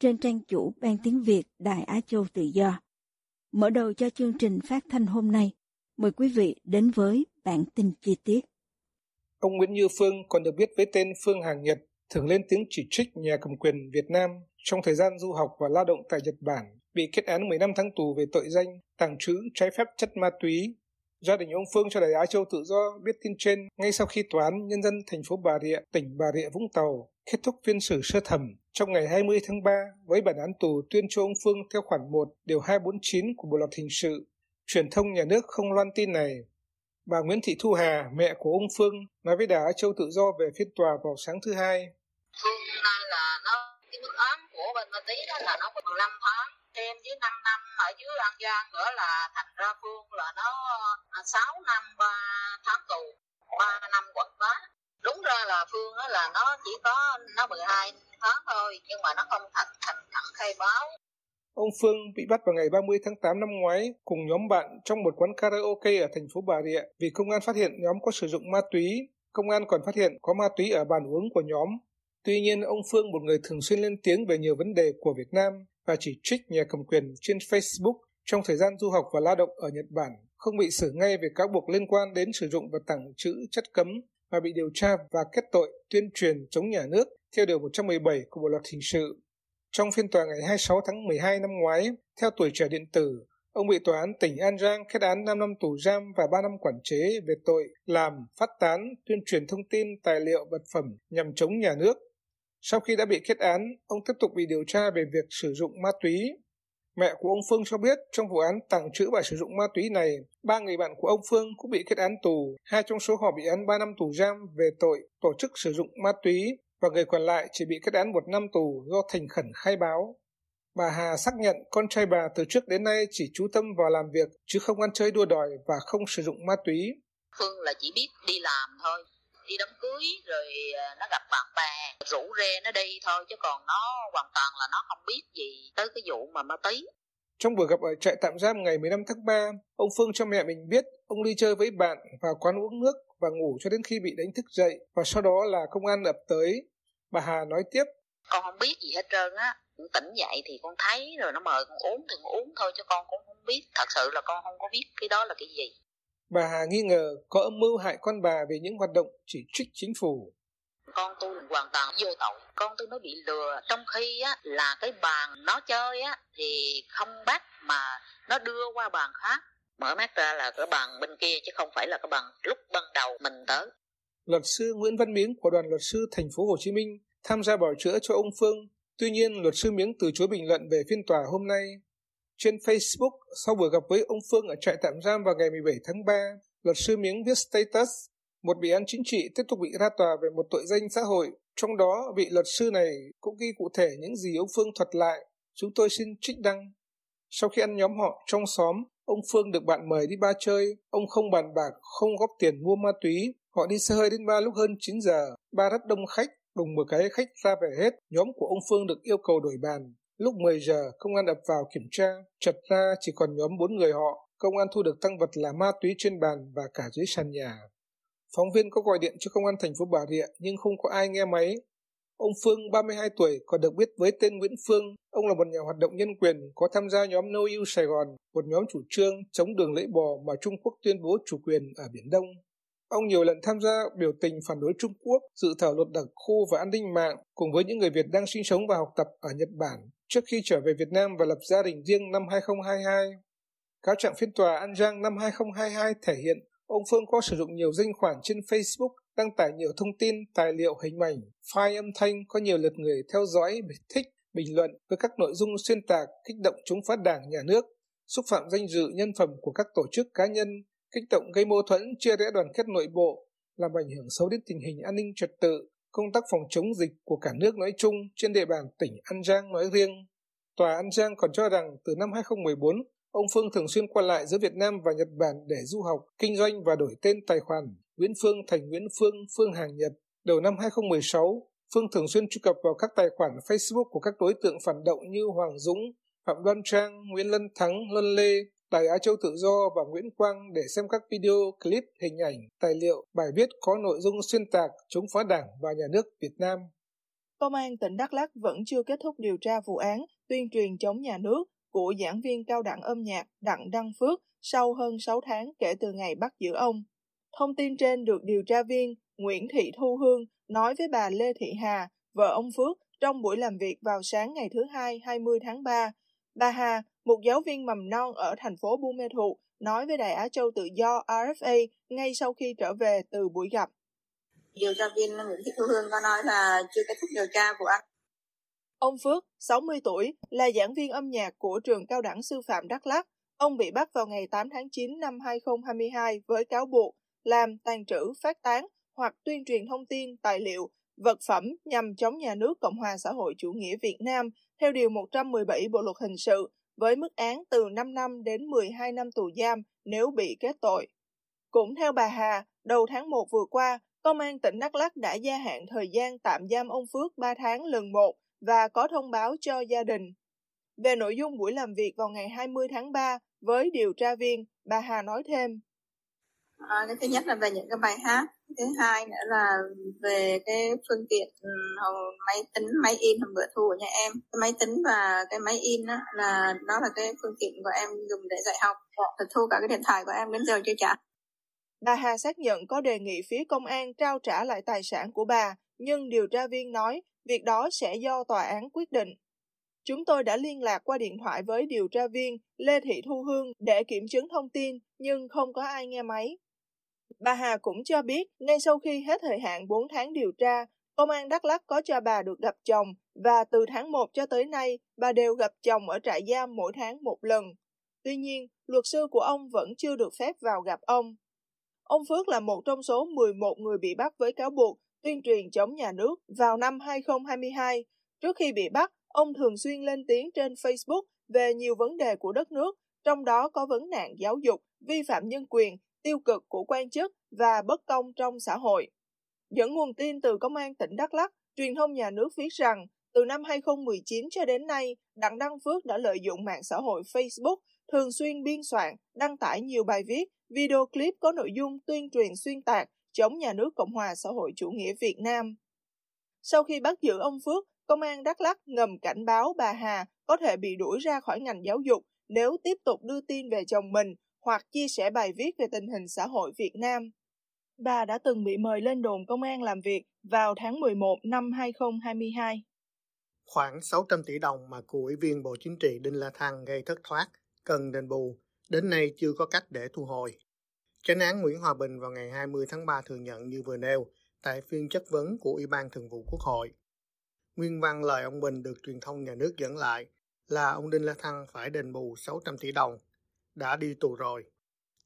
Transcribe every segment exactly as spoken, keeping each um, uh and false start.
trên trang chủ Ban Tiếng Việt Đài Á Châu Tự Do. Mở đầu cho chương trình phát thanh hôm nay, mời quý vị đến với bản tin chi tiết. Ông Nguyễn Như Phương, còn được biết với tên Phương Hàng Nhật, thường lên tiếng chỉ trích nhà cầm quyền Việt Nam, trong thời gian du học và lao động tại Nhật Bản, bị kết án mười lăm tháng tù về tội danh tàng trữ trái phép chất ma túy. Gia đình ông Phương cho Đài Á Châu Tự Do biết tin trên ngay sau khi Tòa án Nhân dân thành phố Bà Rịa, tỉnh Bà Rịa, Vũng Tàu kết thúc phiên xử sơ thẩm trong ngày hai mươi tháng ba với bản án tù tuyên cho ông Phương theo khoản một, điều hai trăm bốn mươi chín của Bộ luật hình sự. Truyền thông nhà nước không loan tin này. Bà Nguyễn Thị Thu Hà, mẹ của ông Phương, nói với Đài Á Châu Tự Do về phiên tòa vào sáng thứ Hai. Phương là nó, cái mức án của bên ma túy đó là nó có mười lăm tháng, thêm dưới năm năm ở dưới An Giang nữa là thành ra Phương là nó sáu năm ba tháng tù, ba năm quận bá. Đúng ra là Phương đó là nó chỉ có nó mười hai tháng thôi, nhưng mà nó không thành thành thẳng khai báo. Ông Phương bị bắt vào ngày ba mươi tháng tám năm ngoái cùng nhóm bạn trong một quán karaoke ở thành phố Bà Rịa vì công an phát hiện nhóm có sử dụng ma túy. Công an còn phát hiện có ma túy ở bàn uống của nhóm. Tuy nhiên, ông Phương, một người thường xuyên lên tiếng về nhiều vấn đề của Việt Nam và chỉ trích nhà cầm quyền trên Facebook trong thời gian du học và lao động ở Nhật Bản, không bị xử ngay về cáo buộc liên quan đến sử dụng và tàng trữ chất cấm, mà bị điều tra và kết tội tuyên truyền chống nhà nước theo điều một trăm mười bảy của Bộ luật hình sự. Trong phiên tòa ngày hai mươi sáu tháng mười hai năm ngoái, theo Tuổi Trẻ điện tử, ông bị tòa án tỉnh An Giang kết án năm năm tù giam và ba năm quản chế về tội làm, phát tán, tuyên truyền thông tin, tài liệu, vật phẩm nhằm chống nhà nước. Sau khi đã bị kết án, ông tiếp tục bị điều tra về việc sử dụng ma túy. Mẹ của ông Phương cho biết trong vụ án tàng trữ và sử dụng ma túy này, ba người bạn của ông Phương cũng bị kết án tù, hai trong số họ bị án ba năm tù giam về tội tổ chức sử dụng ma túy và người còn lại chỉ bị kết án một năm tù do thành khẩn khai báo. Bà Hà xác nhận con trai bà từ trước đến nay chỉ chú tâm vào làm việc chứ không ăn chơi đua đòi và không sử dụng ma túy. Phương là chỉ biết đi làm thôi, đi đám cưới rồi nó gặp bạn bè, rủ rê nó đi thôi, chứ còn nó hoàn toàn là nó không biết gì tới cái vụ mà ma túy. Trong buổi gặp ở trại tạm giam ngày mười lăm tháng ba, ông Phương cho mẹ mình biết ông đi chơi với bạn vào quán uống nước và ngủ cho đến khi bị đánh thức dậy và sau đó là công an ập tới. Bà Hà nói tiếp: Con không biết gì hết trơn á, con tỉnh dậy thì con thấy rồi nó mời con uống thì con uống thôi chứ con cũng không biết, thật sự là con không có biết cái đó là cái gì. Bà Hà nghi ngờ có âm mưu hại con bà về những hoạt động chỉ trích chính phủ. Con tôi hoàn toàn vô tội, con tôi nó bị lừa, trong khi á, là cái bàn nó chơi á, thì không bắt mà nó đưa qua bàn khác. Mở mắt ra là cái bàn bên kia chứ không phải là cái bàn lúc ban đầu mình tới. Luật sư Nguyễn Văn Miếng của Đoàn Luật sư Thành phố Hồ Chí Minh tham gia bảo chữa cho ông Phương. Tuy nhiên, luật sư Miếng từ chối bình luận về phiên tòa hôm nay. Trên Facebook, sau buổi gặp với ông Phương ở trại tạm giam vào ngày mười bảy tháng ba, luật sư Miếng viết status, một bị án chính trị tiếp tục bị ra tòa về một tội danh xã hội. Trong đó, vị luật sư này cũng ghi cụ thể những gì ông Phương thuật lại. Chúng tôi xin trích đăng. Sau khi ăn nhóm họ trong xóm, ông Phương được bạn mời đi ba chơi. Ông không bàn bạc, không góp tiền mua ma túy. Họ đi xe hơi đến ba lúc hơn chín giờ. Ba rất đông khách, đùng một cái khách ra về hết. Nhóm của ông Phương được yêu cầu đổi bàn. Lúc mười giờ, công an ập vào kiểm tra, chợt ra chỉ còn nhóm bốn người họ, công an thu được tang vật là ma túy trên bàn và cả dưới sàn nhà. Phóng viên có gọi điện cho công an thành phố Bà Rịa nhưng không có ai nghe máy. Ông Phương, ba mươi hai tuổi, còn được biết với tên Nguyễn Phương, ông là một nhà hoạt động nhân quyền có tham gia nhóm No U Sài Gòn, một nhóm chủ trương chống đường lưỡi bò mà Trung Quốc tuyên bố chủ quyền ở Biển Đông. Ông nhiều lần tham gia biểu tình phản đối Trung Quốc, dự thảo luật đặc khu và an ninh mạng cùng với những người Việt đang sinh sống và học tập ở Nhật Bản trước khi trở về Việt Nam và lập gia đình riêng năm hai không hai hai. Cáo trạng phiên tòa An Giang năm hai không hai hai thể hiện ông Phương có sử dụng nhiều danh khoản trên Facebook, đăng tải nhiều thông tin, tài liệu, hình ảnh, file âm thanh có nhiều lượt người theo dõi, thích, bình luận với các nội dung xuyên tạc, kích động chống phá Đảng, nhà nước, xúc phạm danh dự, nhân phẩm của các tổ chức cá nhân, kích động gây mâu thuẫn, chia rẽ đoàn kết nội bộ, làm ảnh hưởng xấu đến tình hình an ninh trật tự, công tác phòng chống dịch của cả nước nói chung, trên địa bàn tỉnh An Giang nói riêng. Tòa An Giang còn cho rằng từ năm hai không một bốn, ông Phương thường xuyên qua lại giữa Việt Nam và Nhật Bản để du học, kinh doanh và đổi tên tài khoản Nguyễn Phương thành Nguyễn Phương, Phương Hàng Nhật. Đầu năm hai không một sáu, Phương thường xuyên truy cập vào các tài khoản Facebook của các đối tượng phản động như Hoàng Dũng, Phạm Đoàn Trang, Nguyễn Lân Thắng, Lân Lê, Đài Á Châu Tự Do và Nguyễn Quang để xem các video, clip, hình ảnh, tài liệu, bài viết có nội dung xuyên tạc, chống phá Đảng và nhà nước Việt Nam. Công an tỉnh Đắk Lắk vẫn chưa kết thúc điều tra vụ án tuyên truyền chống nhà nước của giảng viên cao đẳng âm nhạc Đặng Đăng Phước sau hơn sáu tháng kể từ ngày bắt giữ ông. Thông tin trên được điều tra viên Nguyễn Thị Thu Hương nói với bà Lê Thị Hà, vợ ông Phước, trong buổi làm việc vào sáng ngày thứ Hai, hai mươi tháng ba. Bà Hà, một giáo viên mầm non ở thành phố Buôn Mê Thuột, nói với Đài Á Châu Tự Do R F A ngay sau khi trở về từ buổi gặp. Điều tra viên Nguyễn Thị Thu Hương có nói là chưa kết thúc điều tra vụ án. Ông Phước, sáu mươi tuổi, là giảng viên âm nhạc của trường cao đẳng sư phạm Đắk Lắk. Ông bị bắt vào ngày tám tháng chín năm hai không hai hai với cáo buộc làm, tàng trữ, phát tán hoặc tuyên truyền thông tin, tài liệu, vật phẩm nhằm chống nhà nước Cộng hòa xã hội chủ nghĩa Việt Nam theo Điều một trăm mười bảy Bộ Luật Hình sự với mức án từ năm năm đến mười hai năm tù giam nếu bị kết tội. Cũng theo bà Hà, đầu tháng một vừa qua, Công an tỉnh Đắk Lắk đã gia hạn thời gian tạm giam ông Phước ba tháng lần một và có thông báo cho gia đình. Về nội dung buổi làm việc vào ngày hai mươi tháng ba với điều tra viên, bà Hà nói thêm. À, cái thứ nhất là về những cái bài hát, thứ hai nữa là về cái phương tiện máy tính, máy in hôm bữa thu của nhà em. Cái máy tính và cái máy in đó là đó là cái phương tiện của em dùng để dạy học, và thu cả cái điện thoại của em đến giờ chưa trả. Bà Hà xác nhận có đề nghị phía công an trao trả lại tài sản của bà, nhưng điều tra viên nói việc đó sẽ do tòa án quyết định. Chúng tôi đã liên lạc qua điện thoại với điều tra viên Lê Thị Thu Hương để kiểm chứng thông tin, nhưng không có ai nghe máy. Bà Hà cũng cho biết, ngay sau khi hết thời hạn bốn tháng điều tra, Công an Đắk Lắk có cho bà được gặp chồng, và từ tháng một cho tới nay, bà đều gặp chồng ở trại giam mỗi tháng một lần. Tuy nhiên, luật sư của ông vẫn chưa được phép vào gặp ông. Ông Phước là một trong số mười một người bị bắt với cáo buộc tuyên truyền chống nhà nước vào năm hai không hai hai. Trước khi bị bắt, ông thường xuyên lên tiếng trên Facebook về nhiều vấn đề của đất nước, trong đó có vấn nạn giáo dục, vi phạm nhân quyền, tiêu cực của quan chức và bất công trong xã hội. Dẫn nguồn tin từ Công an tỉnh Đắk Lắk, truyền thông nhà nước viết rằng, từ năm hai không một chín cho đến nay, Đặng Đăng Phước đã lợi dụng mạng xã hội Facebook, thường xuyên biên soạn, đăng tải nhiều bài viết, video clip có nội dung tuyên truyền xuyên tạc, chống nhà nước Cộng hòa xã hội chủ nghĩa Việt Nam. Sau khi bắt giữ ông Phước, Công an Đắk Lắk ngầm cảnh báo bà Hà có thể bị đuổi ra khỏi ngành giáo dục nếu tiếp tục đưa tin về chồng mình hoặc chia sẻ bài viết về tình hình xã hội Việt Nam. Bà đã từng bị mời lên đồn công an làm việc vào tháng mười một năm hai không hai hai. Khoảng sáu trăm tỷ đồng mà cựu Ủy viên Bộ Chính trị Đinh La Thăng gây thất thoát, cần đền bù, đến nay chưa có cách để thu hồi. Chánh án Nguyễn Hòa Bình vào ngày hai mươi tháng ba thừa nhận như vừa nêu tại phiên chất vấn của Ủy ban Thường vụ Quốc hội. Nguyên văn lời ông Bình được truyền thông nhà nước dẫn lại là ông Đinh La Thăng phải đền bù sáu trăm tỷ đồng, đã đi tù rồi.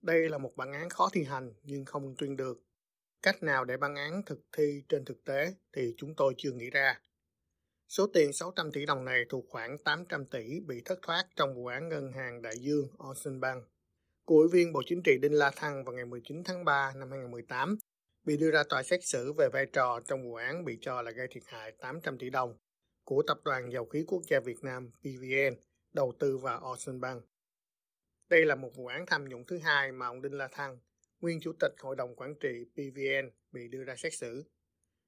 Đây là một bản án khó thi hành nhưng không tuyên được. Cách nào để bản án thực thi trên thực tế thì chúng tôi chưa nghĩ ra. Số tiền sáu trăm tỷ đồng này thuộc khoảng tám trăm tỷ bị thất thoát trong vụ án ngân hàng đại dương Ocean Bank. Cựu Ủy viên Bộ Chính trị Đinh La Thăng vào ngày mười chín tháng ba năm hai không một tám bị đưa ra tòa xét xử về vai trò trong vụ án bị cho là gây thiệt hại tám trăm tỷ đồng của Tập đoàn Dầu khí Quốc gia Việt Nam P V N đầu tư vào Ocean Bank. Đây là một vụ án tham nhũng thứ hai mà ông Đinh La Thăng, nguyên Chủ tịch Hội đồng Quản trị P V N, bị đưa ra xét xử.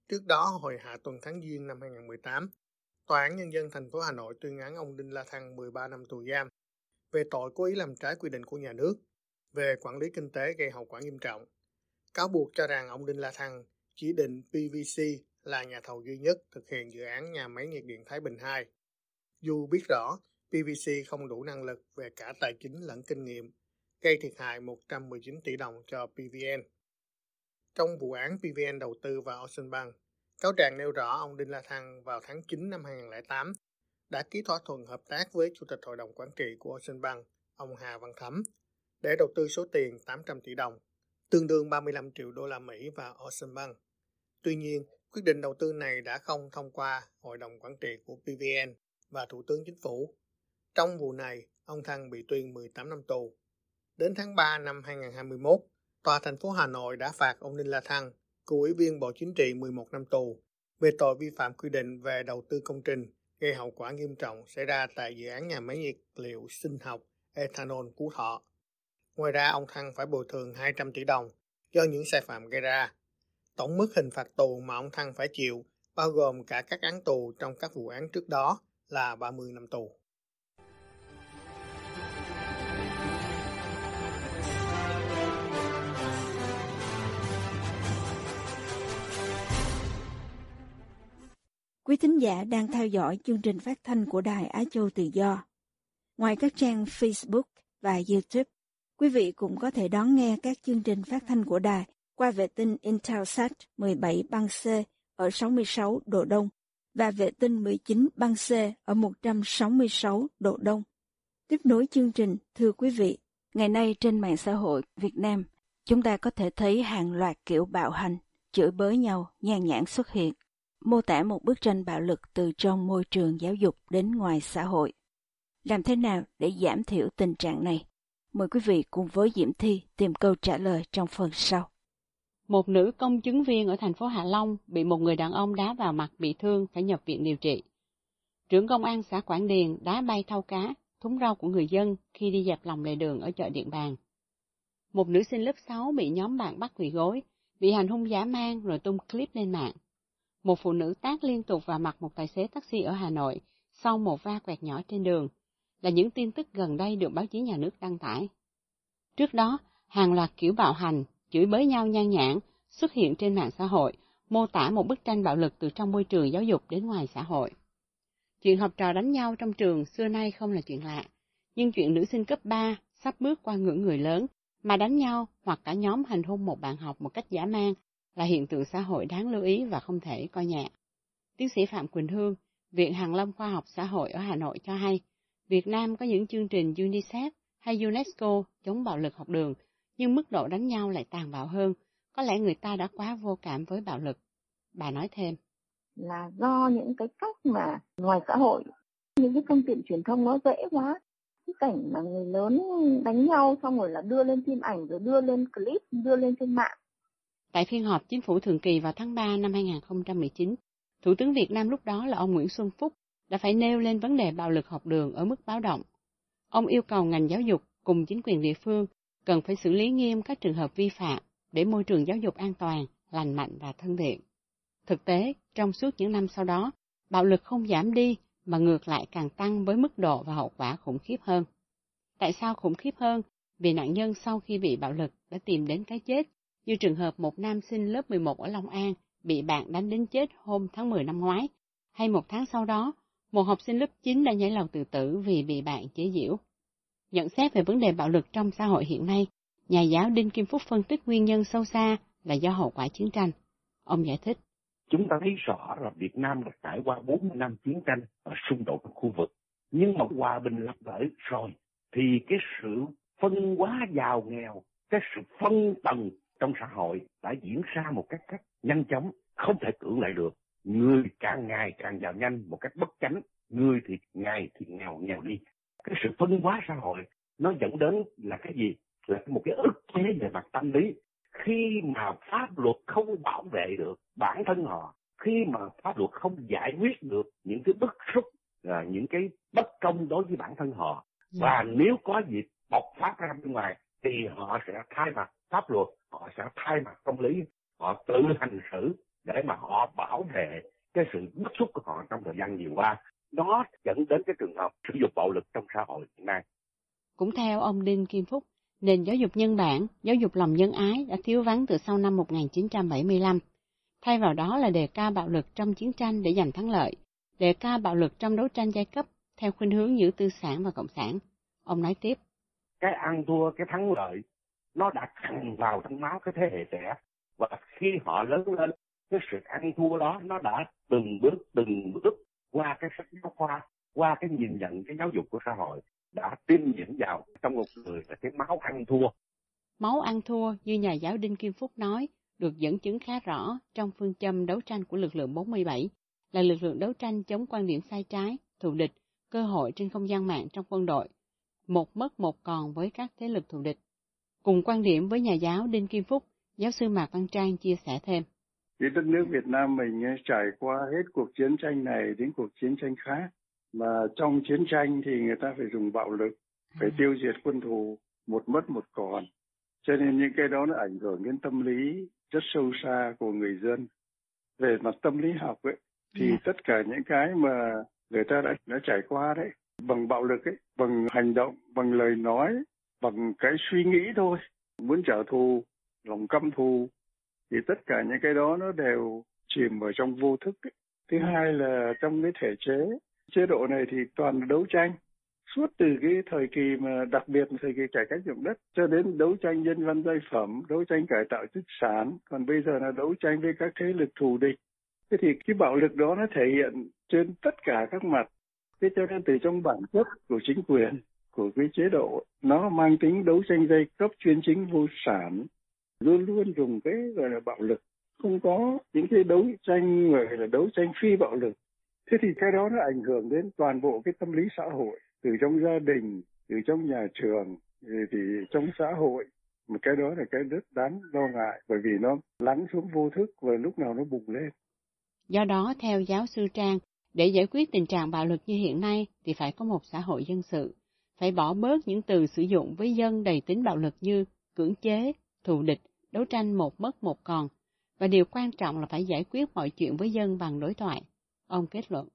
Trước đó, hồi hạ tuần tháng Giêng năm hai không một tám, Tòa án Nhân dân thành phố Hà Nội tuyên án ông Đinh La Thăng mười ba năm tù giam về tội cố ý làm trái quy định của nhà nước về quản lý kinh tế gây hậu quả nghiêm trọng. cáo buộc cho rằng ông Đinh La Thăng chỉ định pê vê xê là nhà thầu duy nhất thực hiện dự án nhà máy nhiệt điện Thái Bình hai. Dù biết rõ pê vê xê không đủ năng lực về cả tài chính lẫn kinh nghiệm, gây thiệt hại một trăm mười chín tỷ đồng cho pê vê en. Trong vụ án pê vê en đầu tư vào Ocean Bank, cáo trạng nêu rõ ông Đinh La Thăng vào tháng chín năm hai không không tám đã ký thỏa thuận hợp tác với Chủ tịch Hội đồng Quản trị của Ocean Bank, ông Hà Văn Thẩm, để đầu tư số tiền tám trăm tỷ đồng, tương đương ba mươi lăm triệu đô la Mỹ vào Ocean Bank. Tuy nhiên, quyết định đầu tư này đã không thông qua Hội đồng Quản trị của pê vê en và Thủ tướng Chính phủ. Trong vụ này, ông Thăng bị tuyên mười tám năm tù. Đến tháng ba năm hai không hai mốt, Tòa thành phố Hà Nội đã phạt ông Đinh La Thăng, cựu Ủy viên Bộ Chính trị mười một năm tù về tội vi phạm quy định về đầu tư công trình gây hậu quả nghiêm trọng xảy ra tại dự án nhà máy nhiệt liệu sinh học ethanol Phú Thọ. Ngoài ra, ông Thăng phải bồi thường hai trăm tỷ đồng do những sai phạm gây ra. Tổng mức hình phạt tù mà ông Thăng phải chịu, bao gồm cả các án tù trong các vụ án trước đó, là ba mươi năm tù. Quý thính giả đang theo dõi chương trình phát thanh của Đài Á Châu Tự Do. Ngoài các trang Facebook và YouTube, quý vị cũng có thể đón nghe các chương trình phát thanh của Đài qua vệ tinh Intelsat mười bảy băng C ở sáu mươi sáu độ Đông và vệ tinh mười chín băng C ở một trăm sáu mươi sáu độ Đông. Tiếp nối chương trình, thưa quý vị, ngày nay trên mạng xã hội Việt Nam, chúng ta có thể thấy hàng loạt kiểu bạo hành, chửi bới nhau, nhan nhản xuất hiện, mô tả một bức tranh bạo lực từ trong môi trường giáo dục đến ngoài xã hội. Làm thế nào để giảm thiểu tình trạng này? Mời quý vị cùng với Diễm Thi tìm câu trả lời trong phần sau. Một nữ công chứng viên ở thành phố Hạ Long bị một người đàn ông đá vào mặt bị thương phải nhập viện điều trị. Trưởng công an xã Quảng Điền đá bay thau cá, thúng rau của người dân khi đi dẹp lòng lề đường ở chợ Điện Bàn. Một nữ sinh lớp sáu bị nhóm bạn bắt quỳ gối, bị hành hung dã man rồi tung clip lên mạng. Một phụ nữ tát liên tục vào mặt một tài xế taxi ở Hà Nội sau một va quẹt nhỏ trên đường, là những tin tức gần đây được báo chí nhà nước đăng tải. Trước đó, hàng loạt kiểu bạo hành, chửi bới nhau nhan nhản xuất hiện trên mạng xã hội, mô tả một bức tranh bạo lực từ trong môi trường giáo dục đến ngoài xã hội. Chuyện học trò đánh nhau trong trường xưa nay không là chuyện lạ, nhưng chuyện nữ sinh cấp ba sắp bước qua ngưỡng người lớn mà đánh nhau hoặc cả nhóm hành hung một bạn học một cách dã man là hiện tượng xã hội đáng lưu ý và không thể coi nhẹ. Tiến sĩ Phạm Quỳnh Hương, Viện Hàn Lâm Khoa học Xã hội ở Hà Nội cho hay, Việt Nam có những chương trình UNICEF hay UNESCO chống bạo lực học đường, nhưng mức độ đánh nhau lại tàn bạo hơn. Có lẽ người ta đã quá vô cảm với bạo lực. Bà nói thêm. Là do những cái cách mà ngoài xã hội, những cái công tiện truyền thông nó dễ quá. Cái cảnh mà người lớn đánh nhau xong rồi là đưa lên phim ảnh, rồi đưa lên clip, đưa lên trên mạng. Tại phiên họp chính phủ thường kỳ vào tháng ba năm hai không một chín, Thủ tướng Việt Nam lúc đó là ông Nguyễn Xuân Phúc đã phải nêu lên vấn đề bạo lực học đường ở mức báo động. Ông yêu cầu ngành giáo dục cùng chính quyền địa phương cần phải xử lý nghiêm các trường hợp vi phạm để môi trường giáo dục an toàn, lành mạnh và thân thiện. Thực tế, trong suốt những năm sau đó, bạo lực không giảm đi mà ngược lại càng tăng với mức độ và hậu quả khủng khiếp hơn. Tại sao khủng khiếp hơn? Vì nạn nhân sau khi bị bạo lực đã tìm đến cái chết, như trường hợp một nam sinh lớp mười một ở Long An bị bạn đánh đến chết hôm tháng mười năm ngoái, hay một tháng sau đó, một học sinh lớp chín đã nhảy lầu tự tử vì bị bạn chế giễu. Nhận xét về vấn đề bạo lực trong xã hội hiện nay, nhà giáo Đinh Kim Phúc phân tích nguyên nhân sâu xa là do hậu quả chiến tranh. Ông giải thích. Chúng ta thấy rõ là Việt Nam đã trải qua bốn mươi năm chiến tranh và xung đột trong khu vực. Nhưng mà hòa bình lập lại rồi, thì cái sự phân hóa giàu nghèo, cái sự phân tầng trong xã hội đã diễn ra một cách cách nhanh chóng, không thể cưỡng lại được. Người càng ngày càng giàu nhanh một cách bất chánh, người thì ngày thì nghèo nghèo đi. Cái sự phân hóa xã hội nó dẫn đến là cái gì? Là một cái ức chế về mặt tâm lý. Khi mà pháp luật không bảo vệ được bản thân họ, khi mà pháp luật không giải quyết được những cái bức xúc, những cái bất công đối với bản thân họ, và nếu có gì bộc phát ra bên ngoài thì họ sẽ thay mặt pháp luật, họ sẽ thay mặt công lý, họ tự hành xử để mà họ bảo vệ cái sự bức xúc của họ trong thời gian nhiều qua. Nó dẫn đến cái trường hợp sử dụng bạo lực trong xã hội hiện nay. Cũng theo ông Đinh Kim Phúc, nền giáo dục nhân bản, giáo dục lòng nhân ái đã thiếu vắng từ sau năm một nghìn chín trăm bảy mươi lăm. Thay vào đó là đề cao bạo lực trong chiến tranh để giành thắng lợi, đề cao bạo lực trong đấu tranh giai cấp theo khuynh hướng giữ tư sản và cộng sản. Ông nói tiếp. Cái ăn thua, cái thắng lợi, nó đã khắc vào trong máu cái thế hệ trẻ. Và khi họ lớn lên, cái sự ăn thua đó nó đã từng bước, từng bước qua cái sách giáo khoa, qua cái nhìn nhận cái giáo dục của xã hội, đã tiêm nhiễm vào trong một người là cái máu ăn thua. Máu ăn thua, như nhà giáo Đinh Kim Phúc nói, được dẫn chứng khá rõ trong phương châm đấu tranh của lực lượng bốn mươi bảy, là lực lượng đấu tranh chống quan điểm sai trái, thù địch, cơ hội trên không gian mạng trong quân đội, một mất một còn với các thế lực thù địch. Cùng quan điểm với nhà giáo Đinh Kim Phúc, giáo sư Mạc Văn Trang chia sẻ thêm. Thì đất nước Việt Nam mình trải qua hết cuộc chiến tranh này đến cuộc chiến tranh khác, mà trong chiến tranh thì người ta phải dùng bạo lực, phải à. tiêu diệt quân thù, một mất một còn. Cho nên những cái đó nó ảnh hưởng đến tâm lý rất sâu xa của người dân. Về mặt tâm lý học ấy, thì yeah. tất cả những cái mà người ta đã, đã trải qua đấy, bằng bạo lực ấy, bằng hành động, bằng lời nói, bằng cái suy nghĩ thôi, muốn trả thù, lòng căm thù, thì tất cả những cái đó nó đều chìm ở trong vô thức ấy. Thứ hai là trong cái thể chế, chế độ này thì toàn đấu tranh, suốt từ cái thời kỳ mà đặc biệt là thời kỳ cải cách ruộng đất cho đến đấu tranh nhân văn giai phẩm, đấu tranh cải tạo chức sản, còn bây giờ là đấu tranh với các thế lực thù địch. Thế thì cái bạo lực đó nó thể hiện trên tất cả các mặt. Thế cho nên từ trong bản chất của chính quyền, của cái chế độ, nó mang tính đấu tranh giai cấp, chuyên chính vô sản, luôn luôn dùng cái gọi là bạo lực, không có những cái đấu tranh gọi là đấu tranh phi bạo lực. Thế thì cái đó nó ảnh hưởng đến toàn bộ cái tâm lý xã hội, từ trong gia đình, từ trong nhà trường, thì trong xã hội. Mà cái đó là cái rất đáng lo ngại, bởi vì nó lắng xuống vô thức và lúc nào nó bùng lên. Do đó, theo giáo sư Trang, để giải quyết tình trạng bạo lực như hiện nay thì phải có một xã hội dân sự, phải bỏ bớt những từ sử dụng với dân đầy tính bạo lực như cưỡng chế, thù địch, đấu tranh một mất một còn. Và điều quan trọng là phải giải quyết mọi chuyện với dân bằng đối thoại. Ông kết luận.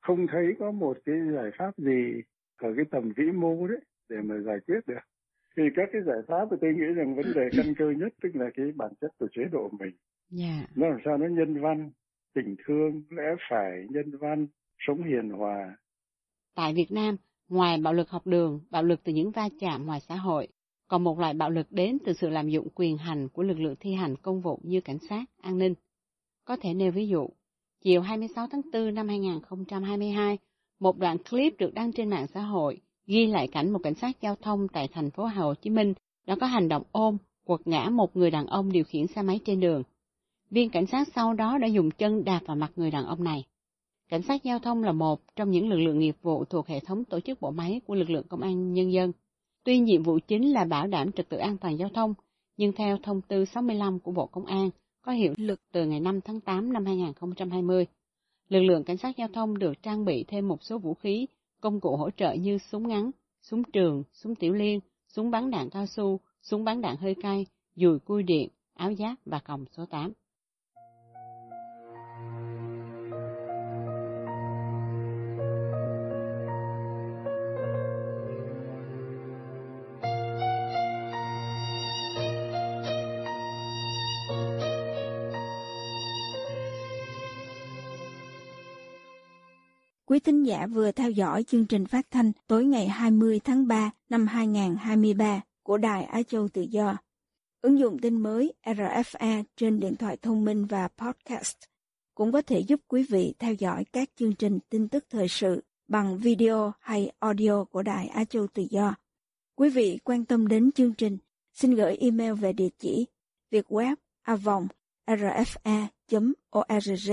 Không thấy có một cái giải pháp gì ở cái tầm vĩ mô đấy để mà giải quyết được. Thì các cái giải pháp tôi nghĩ rằng vấn đề căn cơ nhất tức là cái bản chất của chế độ mình. Yeah. Nó làm sao nó nhân văn, tình thương, lẽ phải, nhân văn, sống hiền hòa. Tại Việt Nam, ngoài bạo lực học đường, bạo lực từ những va chạm ngoài xã hội, còn một loại bạo lực đến từ sự lạm dụng quyền hành của lực lượng thi hành công vụ như cảnh sát, an ninh. Có thể nêu ví dụ, chiều hai mươi sáu tháng tư năm hai nghìn không trăm hai mươi hai, một đoạn clip được đăng trên mạng xã hội ghi lại cảnh một cảnh sát giao thông tại thành phố Hồ Chí Minh đã có hành động ôm, quật ngã một người đàn ông điều khiển xe máy trên đường. Viên cảnh sát sau đó đã dùng chân đạp vào mặt người đàn ông này. Cảnh sát giao thông là một trong những lực lượng nghiệp vụ thuộc hệ thống tổ chức bộ máy của lực lượng công an nhân dân. Tuy nhiệm vụ chính là bảo đảm trật tự an toàn giao thông, nhưng theo thông tư sáu mươi lăm của Bộ Công an có hiệu lực từ ngày năm tháng tám năm hai nghìn không trăm hai mươi, lực lượng cảnh sát giao thông được trang bị thêm một số vũ khí, công cụ hỗ trợ như súng ngắn, súng trường, súng tiểu liên, súng bắn đạn cao su, súng bắn đạn hơi cay, dùi cui điện, áo giáp và còng số tám. Quý thính giả vừa theo dõi chương trình phát thanh tối ngày hai mươi tháng ba năm hai nghìn không trăm hai mươi ba của Đài Á Châu Tự Do. Ứng dụng tin mới rờ ép a trên điện thoại thông minh và podcast cũng có thể giúp quý vị theo dõi các chương trình tin tức thời sự bằng video hay audio của Đài Á Châu Tự Do. Quý vị quan tâm đến chương trình, xin gửi email về địa chỉ việt web a vòng r f a chấm org.